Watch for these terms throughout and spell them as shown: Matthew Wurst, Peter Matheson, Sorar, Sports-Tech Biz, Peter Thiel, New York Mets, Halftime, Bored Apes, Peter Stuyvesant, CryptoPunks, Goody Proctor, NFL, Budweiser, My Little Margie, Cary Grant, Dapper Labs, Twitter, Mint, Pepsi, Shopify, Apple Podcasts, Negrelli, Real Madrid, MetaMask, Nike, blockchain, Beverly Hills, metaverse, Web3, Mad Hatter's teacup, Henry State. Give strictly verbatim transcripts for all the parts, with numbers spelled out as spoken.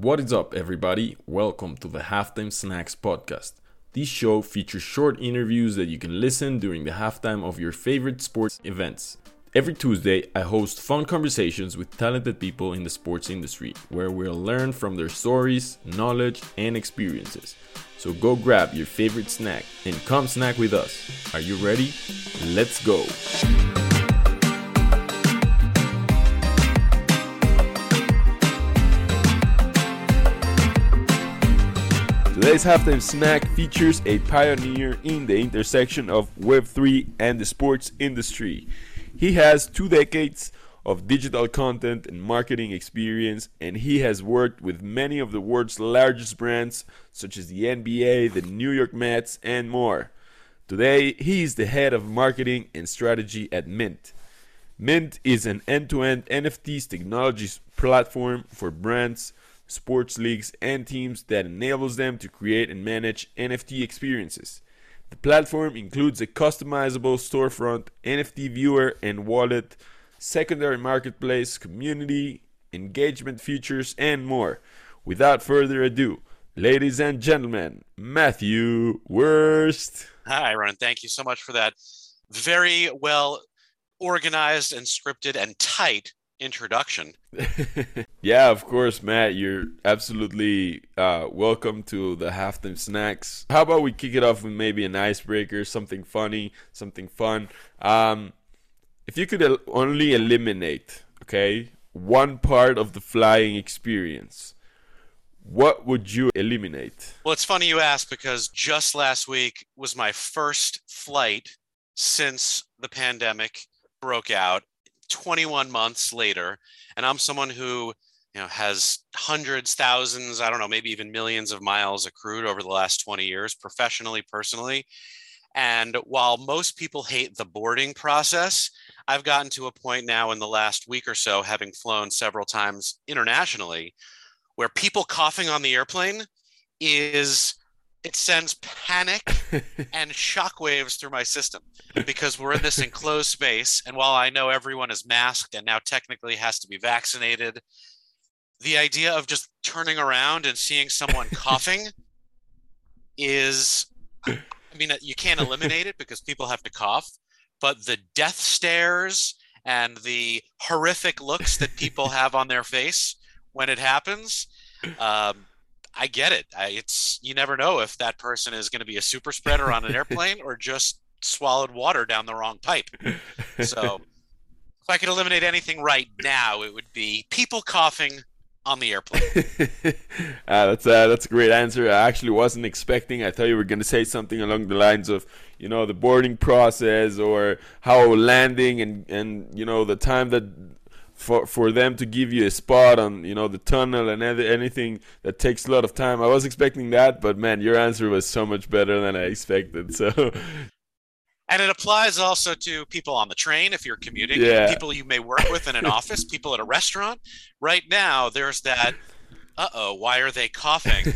What is up, everybody? Welcome to the Halftime Snacks podcast. This show features short interviews that you can listen during the halftime of your favorite sports events. Every Tuesday, I host fun conversations with talented people in the sports industry, where we'll learn from their stories, knowledge, and experiences. So go grab your favorite snack and come snack with us. Are you ready? Let's go! Today's Halftime Snack features a pioneer in the intersection of web three and the sports industry. He has two decades of digital content and marketing experience, and he has worked with many of the world's largest brands such as the N B A, the New York Mets, and more. Today, he is the head of marketing and strategy at Mint. Mint is an end-to-end N F Ts technology platform for brands, sports leagues, and teams that enables them to create and manage N F T experiences. The platform includes a customizable storefront, N F T viewer and wallet, secondary marketplace, community, engagement features, and more. Without further ado, ladies and gentlemen, Matthew Wurst. Hi, Ron. Thank you so much for that very well organized and scripted and tight introduction. Yeah, of course, Matt, you're absolutely uh welcome to the Halftime Snacks. How about we kick it off with maybe an icebreaker, something funny, something fun. Um if you could el- only eliminate okay one part of the flying experience, what would you eliminate? Well, it's funny you asked, because just last week was my first flight since the pandemic broke out twenty-one months later, and I'm someone who, you know, has hundreds, thousands, I don't know, maybe even millions of miles accrued over the last twenty years, professionally, personally. And while most people hate the boarding process, I've gotten to a point now in the last week or so, having flown several times internationally, where people coughing on the airplane is, it sends panic and shockwaves through my system, because we're in this enclosed space. And while I know everyone is masked and now technically has to be vaccinated, the idea of just turning around and seeing someone coughing is, I mean, you can't eliminate it because people have to cough, but the death stares and the horrific looks that people have on their face when it happens, um, I get it. I, it's you never know if that person is going to be a super spreader on an airplane or just swallowed water down the wrong pipe. So if I could eliminate anything right now, it would be people coughing on the airplane. uh, that's uh, that's a great answer. I actually wasn't expecting. I thought you were going to say something along the lines of, you know, the boarding process or how landing and, and you know, the time that for for them to give you a spot on, you know, the tunnel and other, anything that takes a lot of time. I was expecting that, but man, your answer was so much better than I expected. So, and it applies also to people on the train if you're commuting, yeah. People you may work with in an office, people at a restaurant. Right now, there's that, uh-oh, why are they coughing?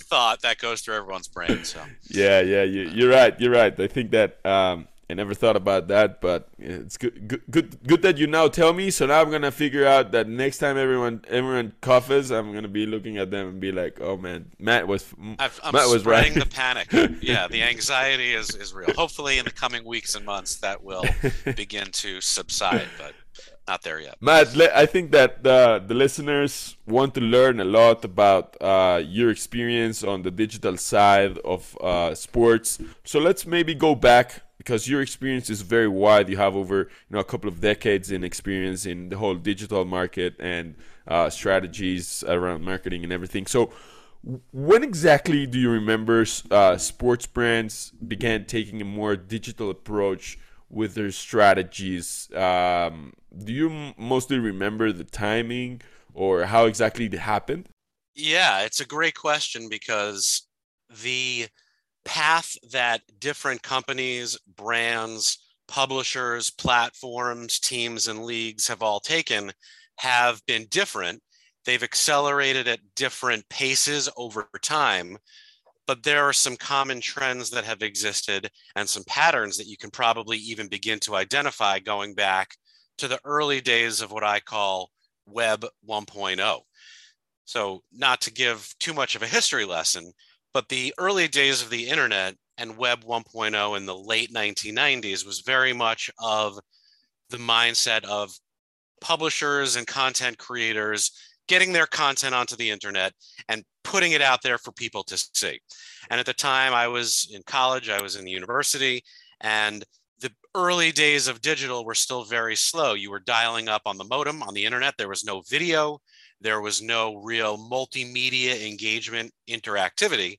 Thought that goes through everyone's brain. So yeah, yeah, you, you're right, you're right. I think that. Um, I never thought about that, but it's good, good, good, good that you now tell me. So now I'm gonna figure out that next time everyone, everyone coughs, I'm gonna be looking at them and be like, "Oh man, Matt was, I've, I'm Matt was spreading right." The panic, yeah, the anxiety is, is real. Hopefully, in the coming weeks and months, that will begin to subside, but not there yet. Matt, I think that the, the listeners want to learn a lot about uh, your experience on the digital side of uh, sports. So let's maybe go back, because your experience is very wide. You have over, you know, a couple of decades in experience in the whole digital market and uh, strategies around marketing and everything. So when exactly do you remember uh, sports brands began taking a more digital approach with their strategies? Um, do you mostly remember the timing or how exactly it happened? Yeah, it's a great question, because the path that different companies, brands, publishers, platforms, teams, and leagues have all taken have been different. They've accelerated at different paces over time, but there are some common trends that have existed and some patterns that you can probably even begin to identify going back to the early days of what I call Web one point oh. So not to give too much of a history lesson, but the early days of the internet and Web 1.0 in the late nineteen nineties was very much of the mindset of publishers and content creators getting their content onto the internet and putting it out there for people to see. And at the time I was in college, I was in the university, and the early days of digital were still very slow. You were dialing up on the modem on the internet. There was no video. There was no real multimedia engagement interactivity,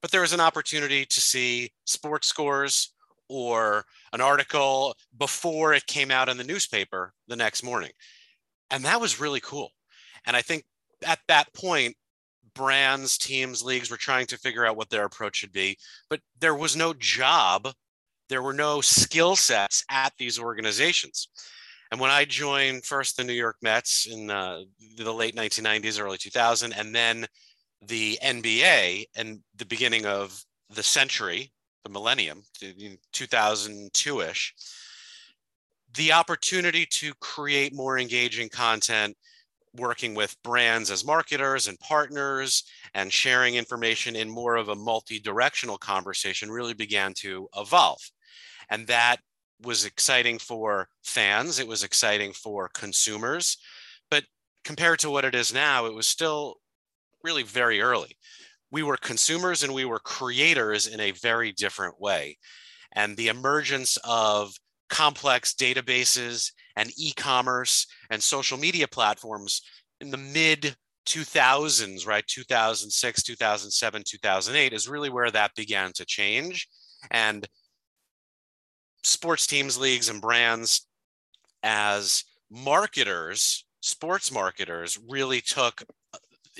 but there was an opportunity to see sports scores or an article before it came out in the newspaper the next morning. And that was really cool. And I think at that point, brands, teams, leagues were trying to figure out what their approach should be, but there was no job. There were no skill sets at these organizations. And when I joined first the New York Mets in uh, the late nineteen nineties, early two thousand, and then the N B A and the beginning of the century, the millennium, two thousand two-ish, the opportunity to create more engaging content, working with brands as marketers and partners and sharing information in more of a multi-directional conversation really began to evolve. And that was exciting for fans. It was exciting for consumers, but compared to what it is now, it was still really very early. We were consumers and we were creators in a very different way. And the emergence of complex databases and e-commerce and social media platforms in the mid two thousands, right? two thousand six, two thousand seven, two thousand eight is really where that began to change. And sports teams, leagues, and brands as marketers, sports marketers really took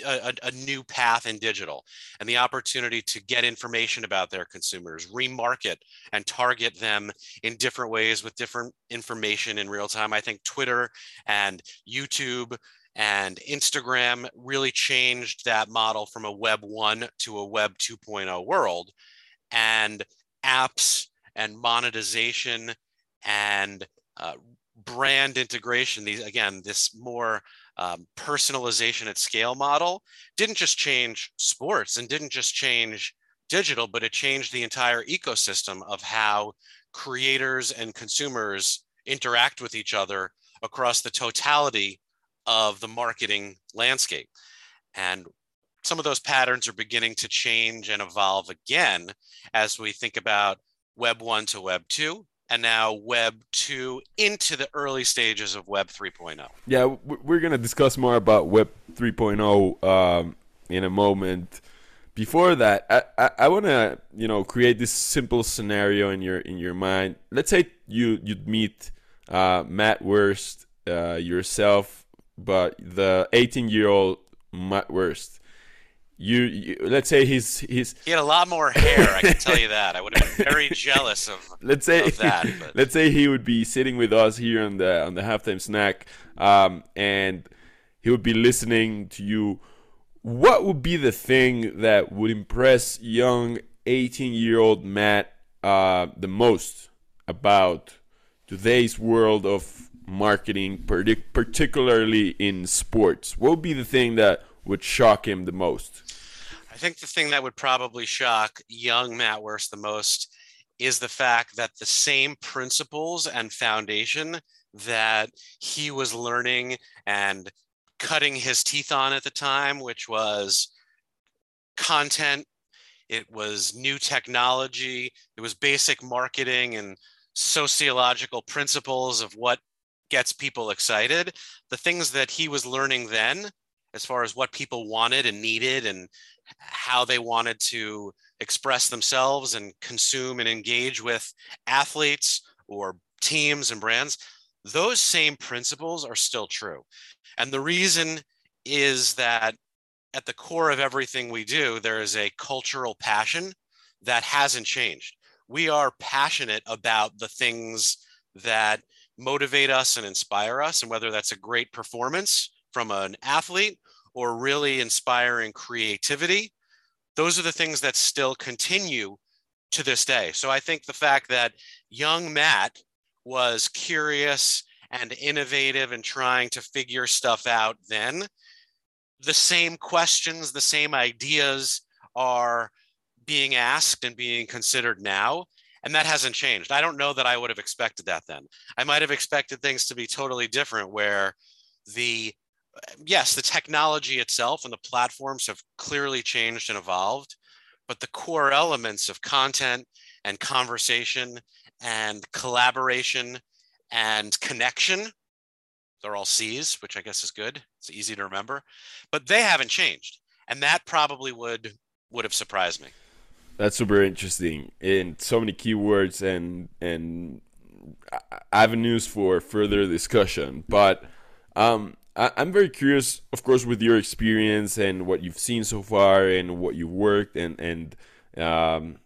a, a, a new path in digital and the opportunity to get information about their consumers, remarket and target them in different ways with different information in real time. I think Twitter and YouTube and Instagram really changed that model from a Web one to a Web two point oh world, and apps and monetization and uh, brand integration. These, again, this more um, personalization at scale model didn't just change sports and didn't just change digital, but it changed the entire ecosystem of how creators and consumers interact with each other across the totality of the marketing landscape. And some of those patterns are beginning to change and evolve again as we think about Web one to Web two, and now Web two into the early stages of Web three point oh. Yeah, we're going to discuss more about Web three point oh um, in a moment. Before that, I, I, I want to, you know, create this simple scenario in your in your mind. Let's say you you'd meet uh, Matt Wurst uh, yourself, but the eighteen-year-old Matt Wurst. You, you let's say he's he's he had a lot more hair. I can tell you that. I would have been very jealous of. Let's say of that, but. Let's say he would be sitting with us here on the on the halftime snack, um, and he would be listening to you. What would be the thing that would impress young eighteen-year-old Matt uh, the most about today's world of marketing, particularly in sports? What would be the thing that would shock him the most? I think the thing that would probably shock young Matt Wurst the most is the fact that the same principles and foundation that he was learning and cutting his teeth on at the time, which was content, it was new technology, it was basic marketing and sociological principles of what gets people excited. The things that he was learning then, as far as what people wanted and needed and how they wanted to express themselves and consume and engage with athletes or teams and brands, those same principles are still true. And the reason is that at the core of everything we do, there is a cultural passion that hasn't changed. We are passionate about the things that motivate us and inspire us, and whether that's a great performance from an athlete or really inspiring creativity, those are the things that still continue to this day. So I think the fact that young Matt was curious and innovative and trying to figure stuff out then, the same questions, the same ideas are being asked and being considered now. And that hasn't changed. I don't know that I would have expected that then. I might have expected things to be totally different, where the, yes, the technology itself and the platforms have clearly changed and evolved, but the core elements of content and conversation and collaboration and connection, they're all C's, which I guess is good. It's easy to remember, but they haven't changed. And that probably would would have surprised me. That's super interesting, and so many keywords and and avenues for further discussion. But um, I, I'm very curious, of course, with your experience and what you've seen so far, and what you've worked, and and um,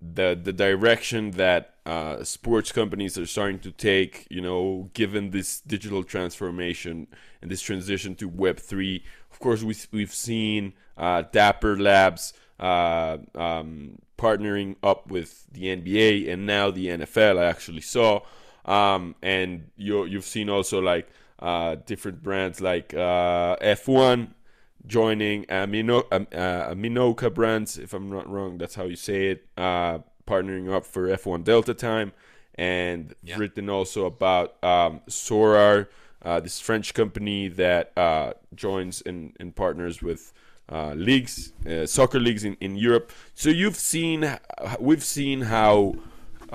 the the direction that uh, sports companies are starting to take. You know, given this digital transformation and this transition to Web three, of course, we we've seen uh, Dapper Labs. Uh, um, partnering up with the N B A and now the N F L, I actually saw, um, and you, you've seen also like uh, different brands like uh, F one joining Amino, um, uh, Aminoca Brands, if I'm not wrong, that's how you say it, uh, partnering up for F one Delta Time, and yeah. Written also about um, Sorar, uh, this French company that uh, joins and, and partners with Uh, leagues, uh, soccer leagues in, in Europe. So you've seen, we've seen how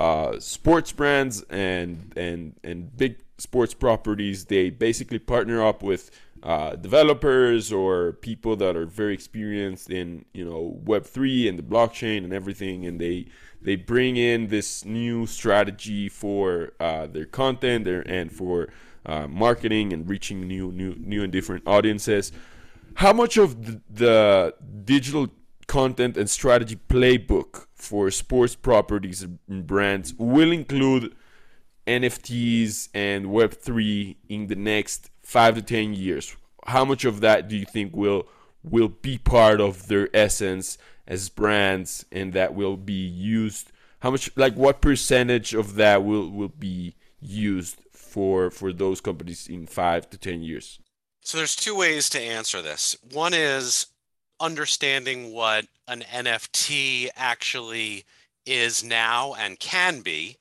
uh, sports brands and and and big sports properties, they basically partner up with uh, developers or people that are very experienced in, you know, Web three and the blockchain and everything, and they they bring in this new strategy for uh, their content and for uh, marketing and reaching new new new and different audiences. How much of the digital content and strategy playbook for sports properties and brands will include N F Ts and Web three in the next five to ten years? How much of that do you think will will be part of their essence as brands, and that will be used? How much, like what percentage of that will, will be used for for those companies in five to ten years? So there's two ways to answer this. One is understanding what an N F T actually is now and can be.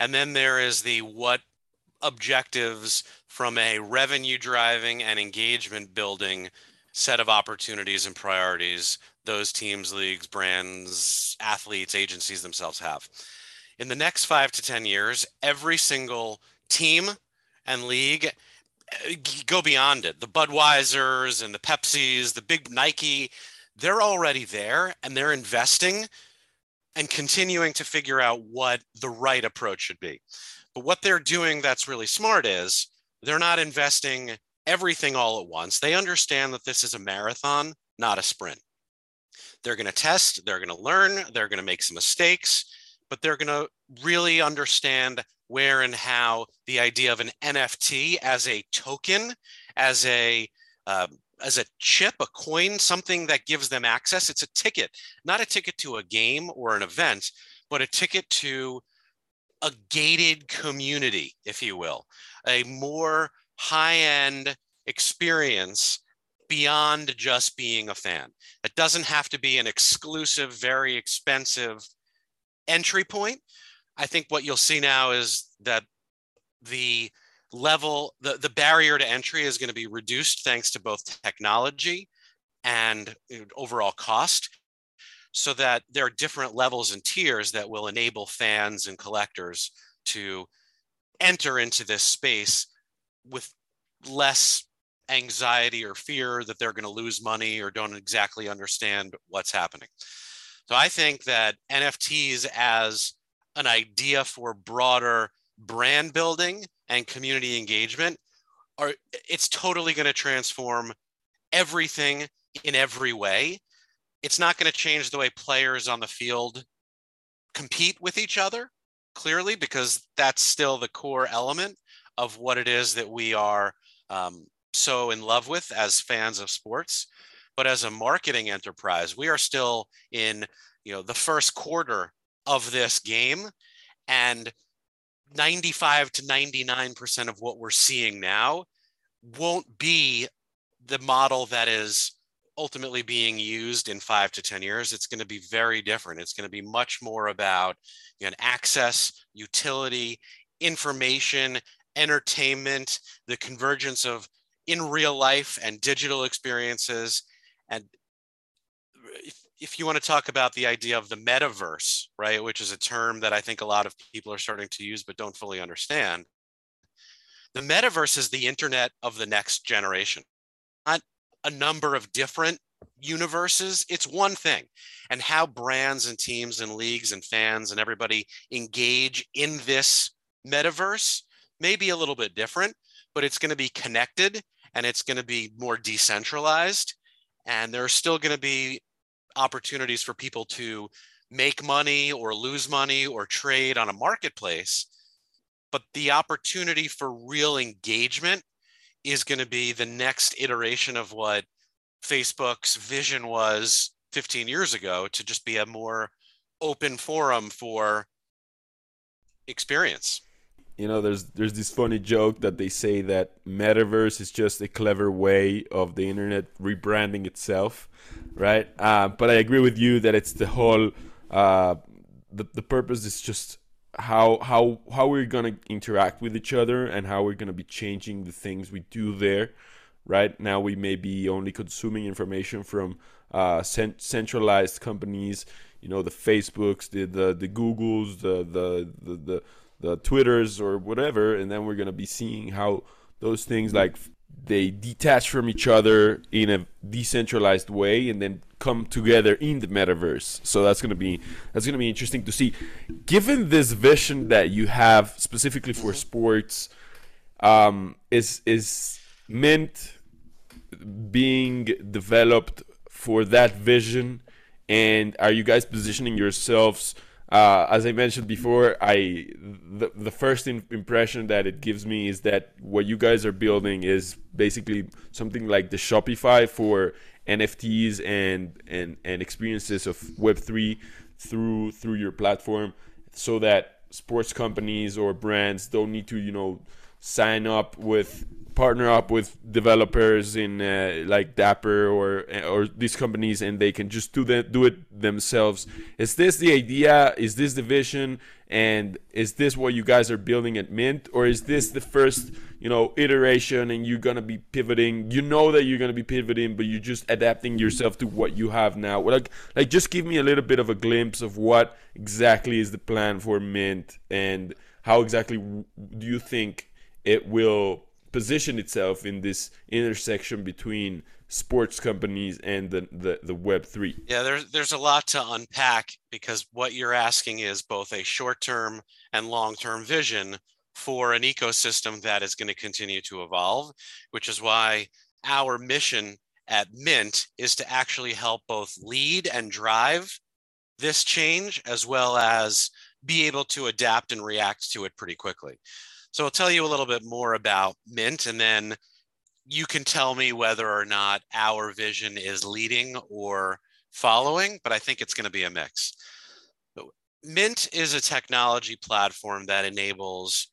And then there is the what objectives from a revenue driving and engagement building set of opportunities and priorities those teams, leagues, brands, athletes, agencies themselves have. In the next five to ten years, every single team and league, go beyond it. The Budweisers and the Pepsis, the big Nike, they're already there, and they're investing and continuing to figure out what the right approach should be. But what they're doing that's really smart is they're not investing everything all at once. They understand that this is a marathon, not a sprint. They're going to test, they're going to learn, they're going to make some mistakes, but they're going to really understand where and how the idea of an N F T as a token, as a uh, as a chip, a coin, something that gives them access. It's a ticket, not a ticket to a game or an event, but a ticket to a gated community, if you will, a more high-end experience beyond just being a fan. It doesn't have to be an exclusive, very expensive entry point. I think what you'll see now is that the level, the, the barrier to entry is going to be reduced thanks to both technology and overall cost, so that there are different levels and tiers that will enable fans and collectors to enter into this space with less anxiety or fear that they're going to lose money or don't exactly understand what's happening. So I think that N F Ts as an idea for broader brand building and community engagement, are it's totally going to transform everything in every way. It's not going to change the way players on the field compete with each other, clearly, because that's still the core element of what it is that we are um, so in love with as fans of sports. But as a marketing enterprise, we are still in, you know, the first quarter of this game, and ninety-five to ninety-nine percent of what we're seeing now won't be the model that is ultimately being used in five to ten years, it's going to be very different. It's going to be much more about, you know, access, utility, information, entertainment, the convergence of in real life and digital experiences. And if, if you want to talk about the idea of the metaverse, right, which is a term that I think a lot of people are starting to use but don't fully understand, the metaverse is the internet of the next generation. Not a number of different universes, it's one thing. And how brands and teams and leagues and fans and everybody engage in this metaverse may be a little bit different, but it's going to be connected and it's going to be more decentralized. And there are still going to be opportunities for people to make money or lose money or trade on a marketplace. But the opportunity for real engagement is going to be the next iteration of what Facebook's vision was fifteen years ago, to just be a more open forum for experience. You know, there's there's this funny joke that they say that metaverse is just a clever way of the internet rebranding itself, right? Uh, but I agree with you that it's the whole uh, the the purpose is just how how how we're gonna interact with each other and how we're gonna be changing the things we do there. Right now, we may be only consuming information from uh, cent- centralized companies. You know, the Facebooks, the the, the Googles, the the the, the the Twitters or whatever, and then we're going to be seeing how those things, like, they detach from each other in a decentralized way and then come together in the metaverse. So that's going to be that's going to be interesting to see. Given this vision that you have specifically for sports, um, is is Mint being developed for that vision, and are you guys positioning yourselves? Uh, as I mentioned before, I the, the first in, impression that it gives me is that what you guys are building is basically something like the Shopify for N F Ts and and, and experiences of Web three through through your platform, so that sports companies or brands don't need to, you know, sign up with partner up with developers in uh, like Dapper or or these companies, and they can just do that do it themselves. Is this the idea? Is this the vision? And is this what you guys are building at Mint, or is this the first, you know, iteration? And you're gonna be pivoting. You know that you're gonna be pivoting, but you're just adapting yourself to what you have now. Like, like just give me a little bit of a glimpse of what exactly is the plan for Mint, and how exactly do you think it will position itself in this intersection between sports companies and the, the, the Web three? Yeah, there's, there's a lot to unpack, because what you're asking is both a short-term and long-term vision for an ecosystem that is going to continue to evolve, which is why our mission at Mint is to actually help both lead and drive this change, as well as be able to adapt and react to it pretty quickly. So I'll tell you a little bit more about Mint, and then you can tell me whether or not our vision is leading or following, but I think it's going to be a mix. Mint is a technology platform that enables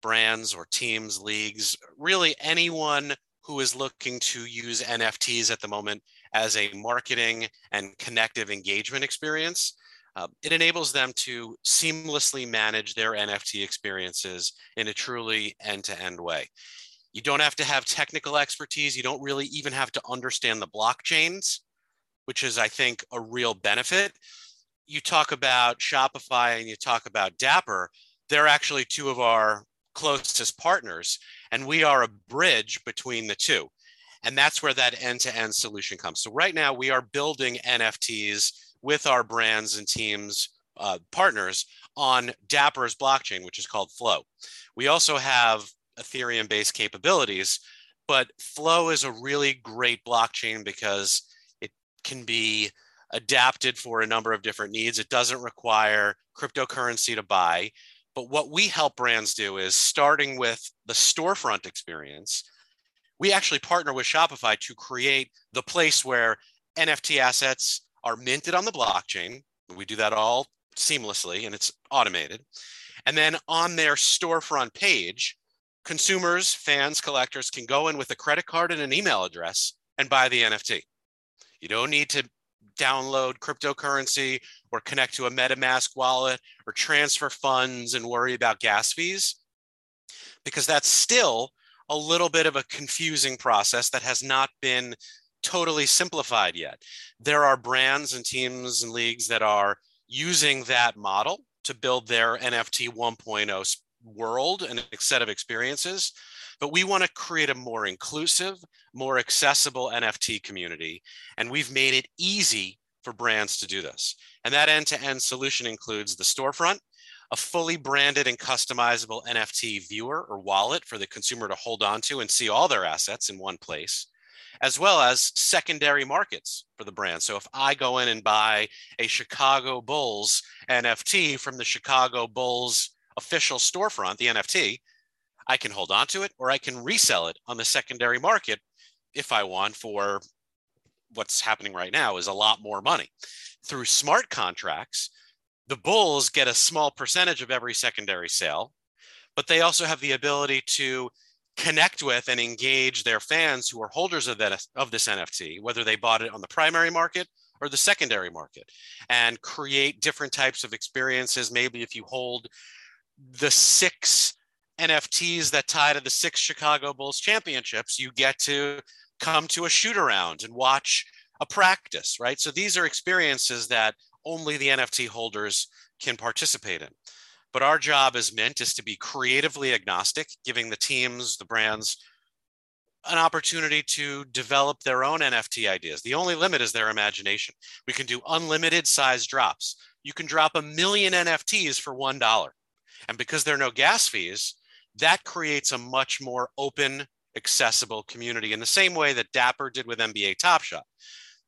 brands or teams, leagues, really anyone who is looking to use N F Ts at the moment as a marketing and connective engagement experience. Uh, it enables them to seamlessly manage their N F T experiences in a truly end-to-end way. You don't have to have technical expertise. You don't really even have to understand the blockchains, which is, I think, a real benefit. You talk about Shopify and you talk about Dapper. They're actually two of our closest partners, and we are a bridge between the two. And that's where that end-to-end solution comes. So right now we are building N F Ts with our brands and teams, uh, partners, on Dapper's blockchain, which is called Flow. We also have Ethereum-based capabilities, but Flow is a really great blockchain because it can be adapted for a number of different needs. It doesn't require cryptocurrency to buy, but what we help brands do is, starting with the storefront experience, we actually partner with Shopify to create the place where N F T assets are minted on the blockchain. We do that all seamlessly and it's automated. And then on their storefront page, consumers, fans, collectors can go in with a credit card and an email address and buy the N F T. You don't need to download cryptocurrency or connect to a MetaMask wallet or transfer funds and worry about gas fees, because that's still a little bit of a confusing process that has not been totally simplified yet. There are brands and teams and leagues that are using that model to build their N F T one point oh world and a set of experiences, but we want to create a more inclusive, more accessible N F T community, and we've made it easy for brands to do this. And that end-to-end solution includes the storefront, a fully branded and customizable N F T viewer or wallet for the consumer to hold on to and see all their assets in one place, as well as secondary markets for the brand. So if I go in and buy a Chicago Bulls N F T from the Chicago Bulls official storefront, the N F T, I can hold on to it, or I can resell it on the secondary market if I want for what's happening right now is a lot more money. Through smart contracts, the Bulls get a small percentage of every secondary sale, but they also have the ability to connect with and engage their fans who are holders of that of this N F T, whether they bought it on the primary market or the secondary market, and create different types of experiences. Maybe if you hold the six N F Ts that tie to the six Chicago Bulls championships, you get to come to a shoot around and watch a practice, right? So these are experiences that only the N F T holders can participate in. But our job as Mint is to be creatively agnostic, giving the teams, the brands, an opportunity to develop their own N F T ideas. The only limit is their imagination. We can do unlimited size drops. You can drop a million N F Ts for one dollar. And because there are no gas fees, that creates a much more open, accessible community in the same way that Dapper did with N B A Top Shot.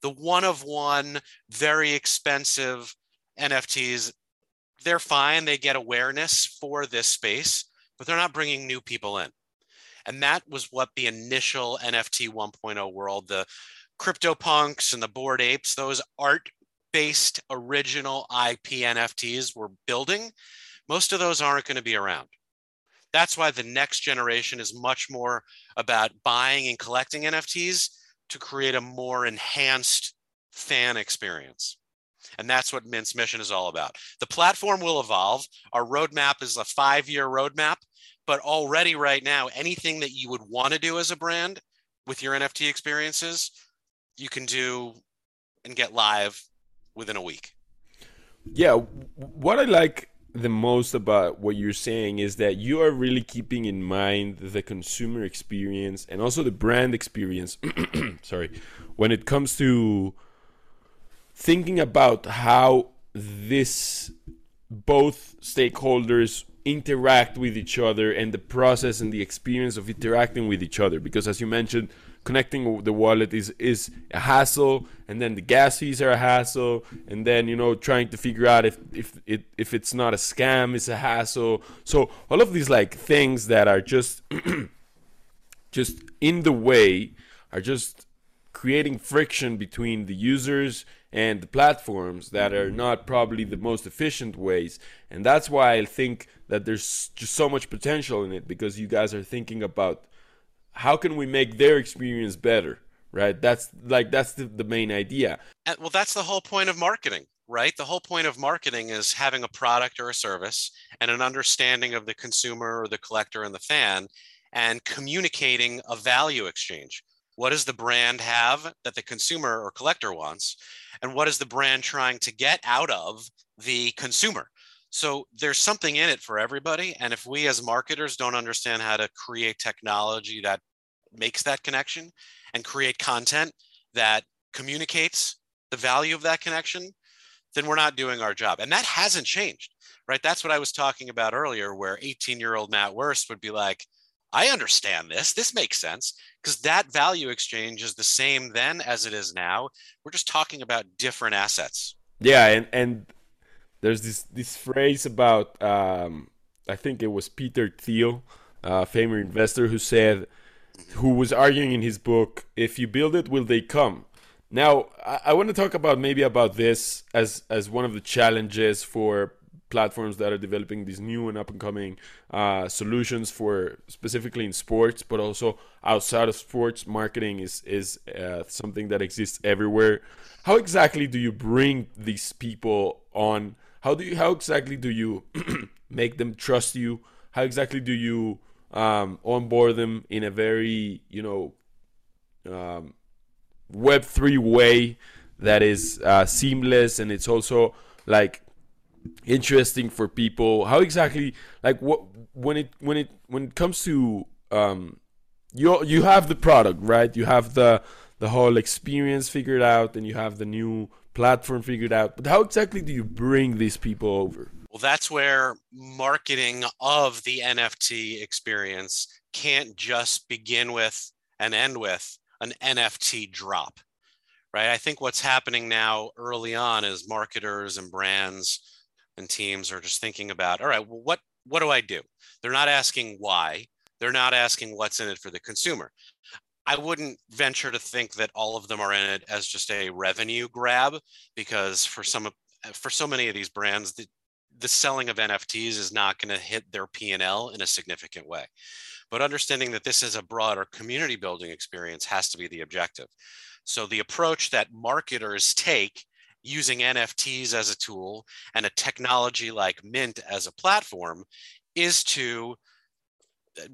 The one-of-one, very expensive N F Ts, they're fine. They get awareness for this space, but they're not bringing new people in. And that was what the initial N F T one point oh world, the CryptoPunks and the Bored Apes, those art-based original I P N F Ts were building. Most of those aren't going to be around. That's why the next generation is much more about buying and collecting N F Ts to create a more enhanced fan experience. And that's what Mint's mission is all about. The platform will evolve. Our roadmap is a five-year roadmap, but already right now, anything that you would want to do as a brand with your N F T experiences, you can do and get live within a week. Yeah, what I like the most about what you're saying is that you are really keeping in mind the consumer experience and also the brand experience, sorry, when it comes to thinking about how this both stakeholders interact with each other and the process and the experience of interacting with each other, because as you mentioned, connecting the wallet is is a hassle, and then the gas fees are a hassle, and then, you know, trying to figure out if if it if it's not a scam is a hassle. So all of these like things that are just just in the way are just creating friction between the users and the platforms that are not probably the most efficient ways. And that's why I think that there's just so much potential in it, because you guys are thinking about how can we make their experience better, right? That's like, that's the, the main idea. And, well, that's the whole point of marketing, right? The whole point of marketing is having a product or a service and an understanding of the consumer or the collector and the fan, and communicating a value exchange. What does the brand have that the consumer or collector wants? And what is the brand trying to get out of the consumer? So there's something in it for everybody. And if we as marketers don't understand how to create technology that makes that connection and create content that communicates the value of that connection, then we're not doing our job. And that hasn't changed, right? That's what I was talking about earlier, where eighteen-year-old Matt Wurst would be like, I understand this. This makes sense, because that value exchange is the same then as it is now. We're just talking about different assets. Yeah, and, and there's this, this phrase about, um, I think it was Peter Thiel, a famous investor, who said, who was arguing in his book, if you build it, will they come? Now, I, I want to talk about maybe about this as, as one of the challenges for platforms that are developing these new and up-and-coming uh, solutions for specifically in sports, but also outside of sports. Marketing is is uh, something that exists everywhere. How exactly do you bring these people on? How do you? How exactly do you make them trust you? How exactly do you um, onboard them in a very you know um, Web three way that is uh, seamless, and it's also like interesting for people? How exactly, like, what when it when it when it comes to um you you have the product, right? You have the the whole experience figured out, and you have the new platform figured out, but how exactly do you bring these people over? Well, that's where marketing of the N F T experience can't just begin with and end with an N F T drop, right? I think what's happening now early on is marketers and brands and teams are just thinking about, all right, well, what, what do I do? They're not asking why. They're not asking what's in it for the consumer. I wouldn't venture to think that all of them are in it as just a revenue grab, because for some, for so many of these brands, the, the selling of N F Ts is not going to hit their P and L in a significant way. But understanding that this is a broader community building experience has to be the objective. So the approach that marketers take using N F Ts as a tool and a technology like Mint as a platform is to,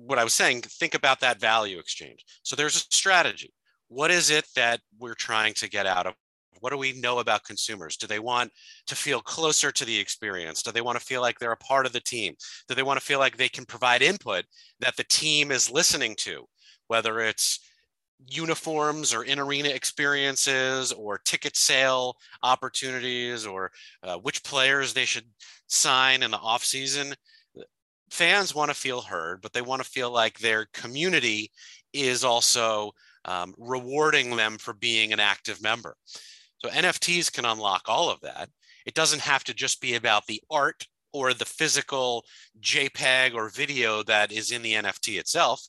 what I was saying, think about that value exchange. So there's a strategy. What is it that we're trying to get out of? What do we know about consumers? Do they want to feel closer to the experience? Do they want to feel like they're a part of the team? Do they want to feel like they can provide input that the team is listening to, whether it's uniforms or in-arena experiences or ticket sale opportunities or uh, which players they should sign in the off-season? Fans want to feel heard, but they want to feel like their community is also um, rewarding them for being an active member. So N F Ts can unlock all of that. It doesn't have to just be about the art or the physical JPEG or video that is in the N F T itself.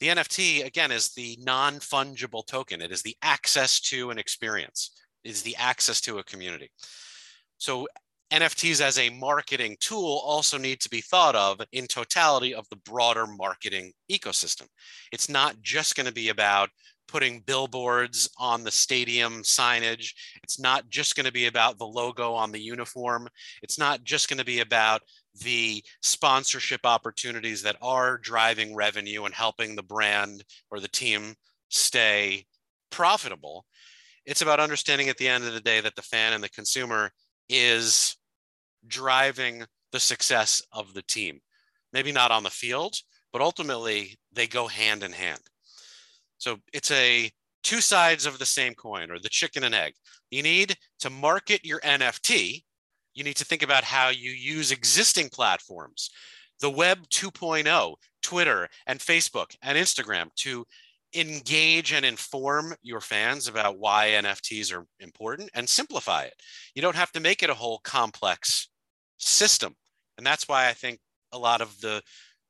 The N F T, again, is the non-fungible token. It is the access to an experience. It is the access to a community. So N F Ts as a marketing tool also need to be thought of in totality of the broader marketing ecosystem. It's not just going to be about putting billboards on the stadium signage. It's not just going to be about the logo on the uniform. It's not just going to be about the sponsorship opportunities that are driving revenue and helping the brand or the team stay profitable. It's about understanding at the end of the day that the fan and the consumer is driving the success of the team. Maybe not on the field, but ultimately they go hand in hand. So it's a two sides of the same coin, or the chicken and egg. You need to market your N F T. You need to think about how you use existing platforms, the web two point oh, Twitter and Facebook and Instagram, to engage and inform your fans about why N F Ts are important and simplify it. You don't have to make it a whole complex system. And that's why I think a lot of the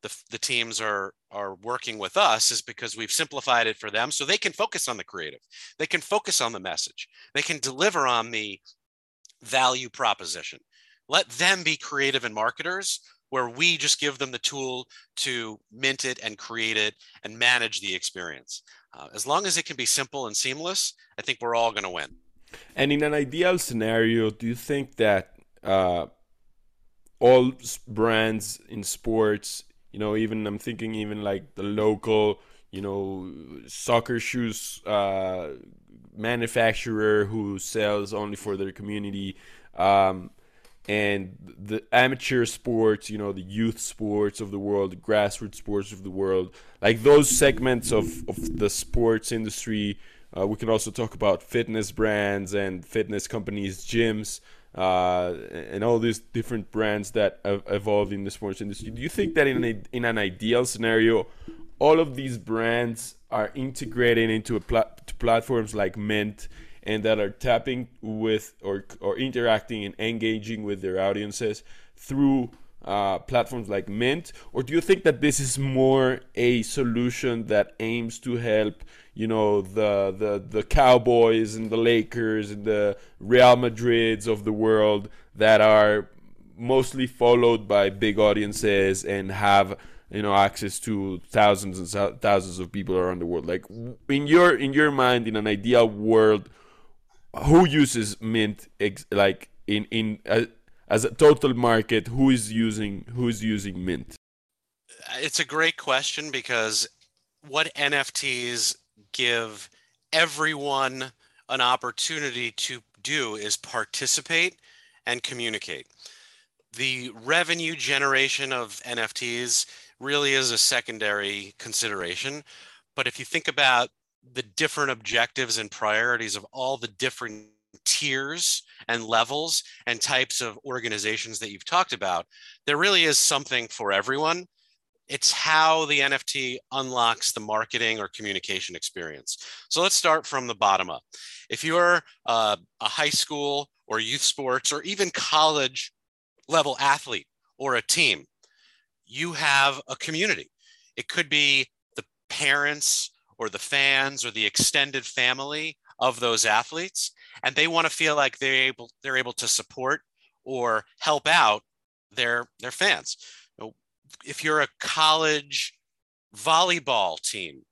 The, the teams are are working with us, is because we've simplified it for them so they can focus on the creative. They can focus on the message. They can deliver on the value proposition. Let them be creative and marketers, where we just give them the tool to mint it and create it and manage the experience. Uh, as long as it can be simple and seamless, I think we're all going to win. And in an ideal scenario, do you think that uh, all brands in sports, you know, even I'm thinking even like the local, you know, soccer shoes uh, manufacturer who sells only for their community, um, and the amateur sports, you know, the youth sports of the world, the grassroots sports of the world, like those segments of, of the sports industry. Uh, we can also talk about fitness brands and fitness companies, gyms, Uh, and all these different brands that have evolved in the sports industry. Do you think that in a, in an ideal scenario, all of these brands are integrated into a pla- platforms like Mint, and that are tapping with or or interacting and engaging with their audiences through uh, platforms like Mint? Or do you think that this is more a solution that aims to help, you know, the, the the Cowboys and the Lakers and the Real Madrids of the world that are mostly followed by big audiences and have, you know, access to thousands and thousands of people around the world. Like, in your in your mind, in an ideal world, who uses Mint? Ex- like in in uh, as a total market, who is using who is using Mint? It's a great question, because what N F Ts give everyone an opportunity to do is participate and communicate. The revenue generation of N F Ts really is a secondary consideration. But if you think about the different objectives and priorities of all the different tiers and levels and types of organizations that you've talked about, there really is something for everyone. It's how the N F T unlocks the marketing or communication experience. So let's start from the bottom up. If you're uh, a high school or youth sports or even college level athlete or a team, you have a community. It could be the parents or the fans or the extended family of those athletes, and they want to feel like they're able they're able to support or help out their their fans. If you're a college volleyball team,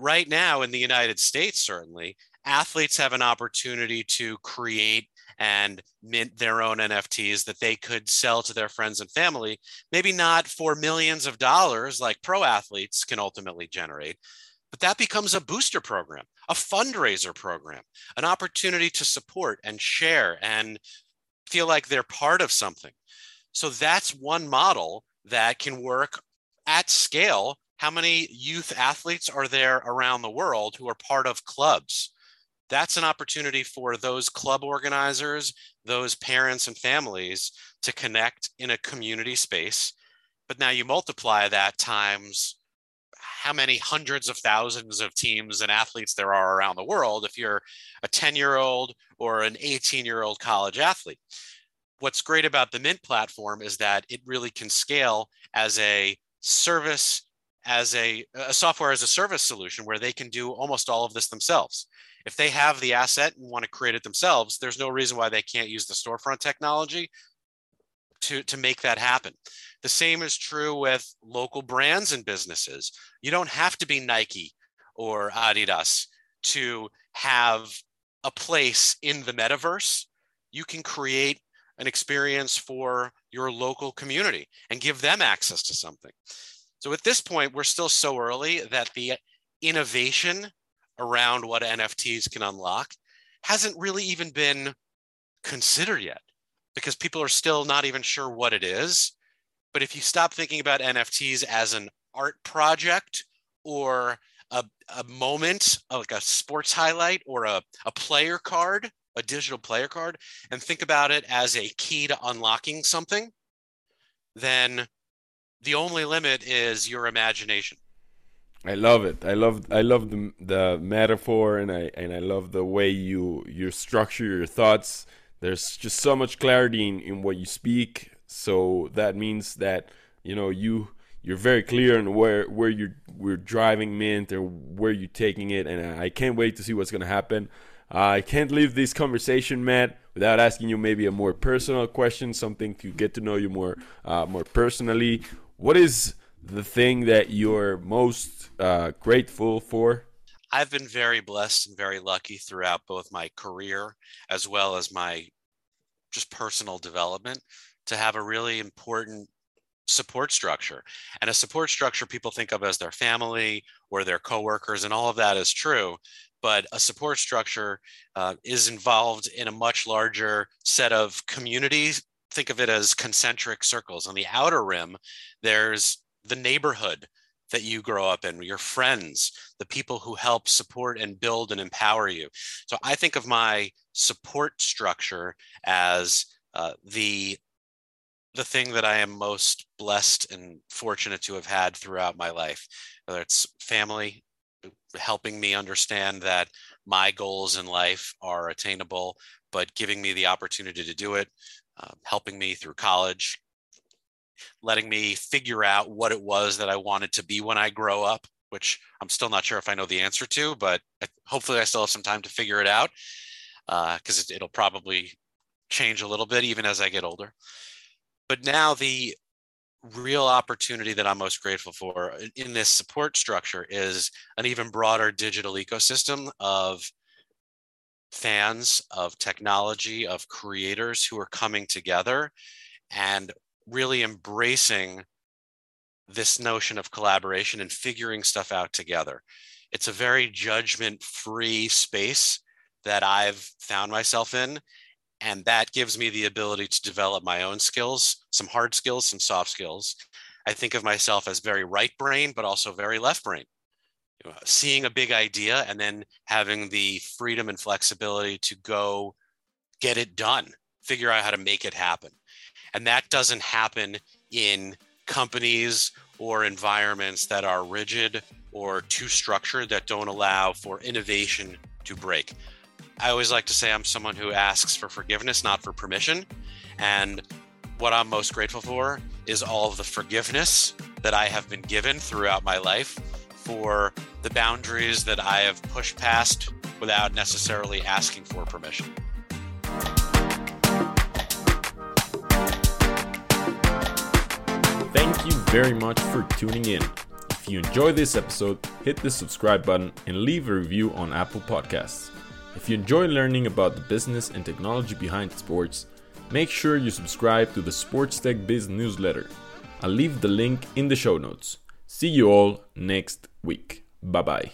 right now in the United States, certainly, athletes have an opportunity to create and mint their own N F Ts that they could sell to their friends and family, maybe not for millions of dollars like pro athletes can ultimately generate, but that becomes a booster program, a fundraiser program, an opportunity to support and share and feel like they're part of something. So that's one model that can work at scale. How many youth athletes are there around the world who are part of clubs? That's an opportunity for those club organizers, those parents and families to connect in a community space. But now you multiply that times how many hundreds of thousands of teams and athletes there are around the world if you're a ten-year-old or an eighteen-year-old college athlete. What's great about the Mint platform is that it really can scale as a service, as a, a software as a service solution where they can do almost all of this themselves. If they have the asset and want to create it themselves, there's no reason why they can't use the storefront technology to, to make that happen. The same is true with local brands and businesses. You don't have to be Nike or Adidas to have a place in the metaverse. You can create an experience for your local community and give them access to something. So at this point, we're still so early that the innovation around what N F Ts can unlock hasn't really even been considered yet, because people are still not even sure what it is. But if you stop thinking about N F Ts as an art project or a, a moment, like a sports highlight or a, a player card, a digital player card, and think about it as a key to unlocking something, then the only limit is your imagination. I love it. I love I love the the metaphor, and I and I love the way you you structure your thoughts. There's just so much clarity in, in what you speak. So that means that, you know, you you're very clear on where where you're we're driving Mint and where you're taking it, and I can't wait to see what's gonna happen. Uh, I can't leave this conversation, Matt, without asking you maybe a more personal question, something to get to know you more uh, more personally. What is the thing that you're most uh, grateful for? I've been very blessed and very lucky throughout both my career as well as my just personal development to have a really important support structure. And a support structure people think of as their family or their coworkers, and all of that is true. But a support structure uh, is involved in a much larger set of communities. Think of it as concentric circles. On the outer rim, there's the neighborhood that you grow up in, your friends, the people who help support and build and empower you. So I think of my support structure as uh, the, the thing that I am most blessed and fortunate to have had throughout my life, whether it's family, helping me understand that my goals in life are attainable, but giving me the opportunity to do it, uh, helping me through college, letting me figure out what it was that I wanted to be when I grow up, which I'm still not sure if I know the answer to, but hopefully I still have some time to figure it out, because uh, it, it'll probably change a little bit even as I get older. But now the real opportunity that I'm most grateful for in this support structure is an even broader digital ecosystem of fans, of technology, of creators who are coming together and really embracing this notion of collaboration and figuring stuff out together. It's a very judgment-free space that I've found myself in. And that gives me the ability to develop my own skills, some hard skills, some soft skills. I think of myself as very right brain, but also very left brain. You know, seeing a big idea and then having the freedom and flexibility to go get it done, figure out how to make it happen. And that doesn't happen in companies or environments that are rigid or too structured, that don't allow for innovation to break. I always like to say I'm someone who asks for forgiveness, not for permission. And what I'm most grateful for is all of the forgiveness that I have been given throughout my life for the boundaries that I have pushed past without necessarily asking for permission. Thank you very much for tuning in. If you enjoy this episode, hit the subscribe button and leave a review on Apple Podcasts. If you enjoy learning about the business and technology behind sports, make sure you subscribe to the Sports-Tech Biz newsletter. I'll leave the link in the show notes. See you all next week. Bye-bye.